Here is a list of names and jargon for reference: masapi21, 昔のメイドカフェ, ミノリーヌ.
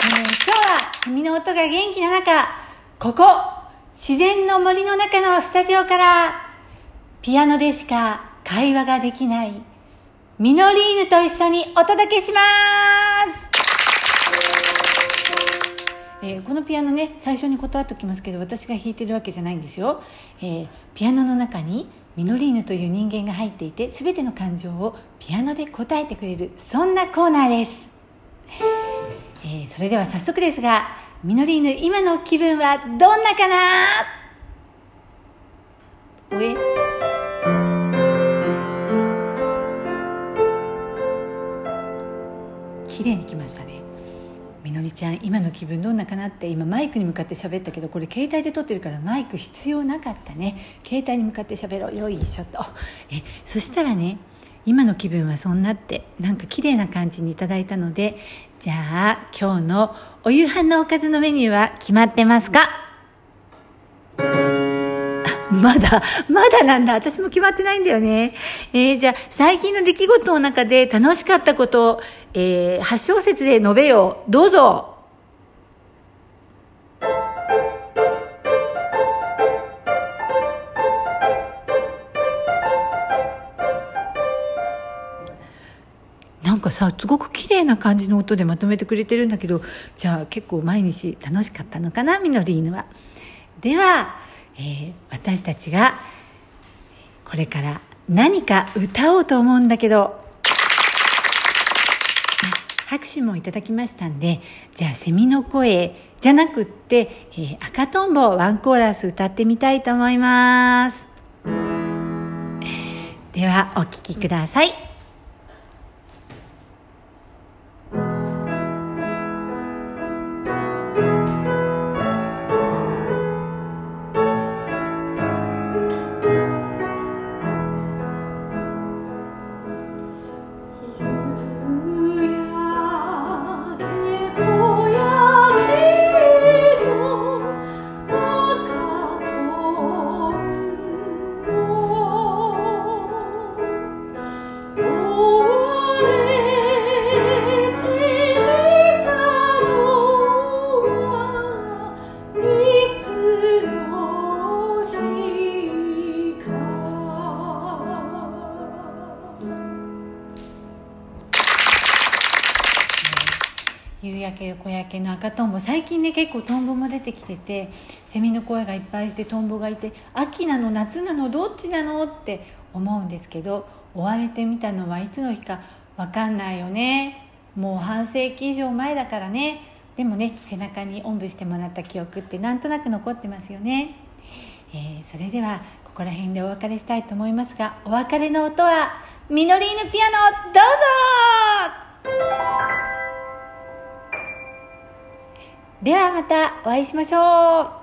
今日は蝉の音が元気な中、ここ自然の森の中のスタジオから、ピアノでしか会話ができないミノリーヌと一緒にお届けします。このピアノね、最初に断っておきますけど、私が弾いてるわけじゃないんですよ。ピアノの中にミノリーヌという人間が入っていて、すべての感情をピアノで答えてくれる、そんなコーナーです。それでは早速ですが、ミノリーヌ、今の気分はどんなかな？おえ？綺麗に来ましたね。ミノリちゃん、今の気分どんなかなって今マイクに向かって喋ったけど、これ携帯で撮ってるからマイク必要なかったね。携帯に向かって喋ろう。よいしょと。そしたらね、今の気分はそんなって、なんか綺麗な感じにいただいたので、じゃあ今日のお夕飯のおかずのメニューは決まってますか？まだなんだ。私も決まってないんだよね。じゃあ最近の出来事の中で楽しかったことを、8小節で述べよう。どうぞ。なんかさ、すごく綺麗な感じの音でまとめてくれてるんだけど、じゃあ結構毎日楽しかったのかな、ミノリーヌは。では、私たちがこれから何か歌おうと思うんだけど、拍手もいただきましたんで、じゃあセミの声じゃなくって、赤とんぼをワンコーラス歌ってみたいと思います。ではお聴きください。小焼けの赤トンボ、最近ね結構トンボも出てきてて、セミの声がいっぱいして、トンボがいて、秋なの夏なのどっちなのって思うんですけど、追われてみたのはいつの日か分かんないよね。もう半世紀以上前だからね。でもね、背中におんぶしてもらった記憶ってなんとなく残ってますよね。それではここら辺でお別れしたいと思いますが、お別れの音はミノリーヌピアノ、どうぞ。ではまたお会いしましょう。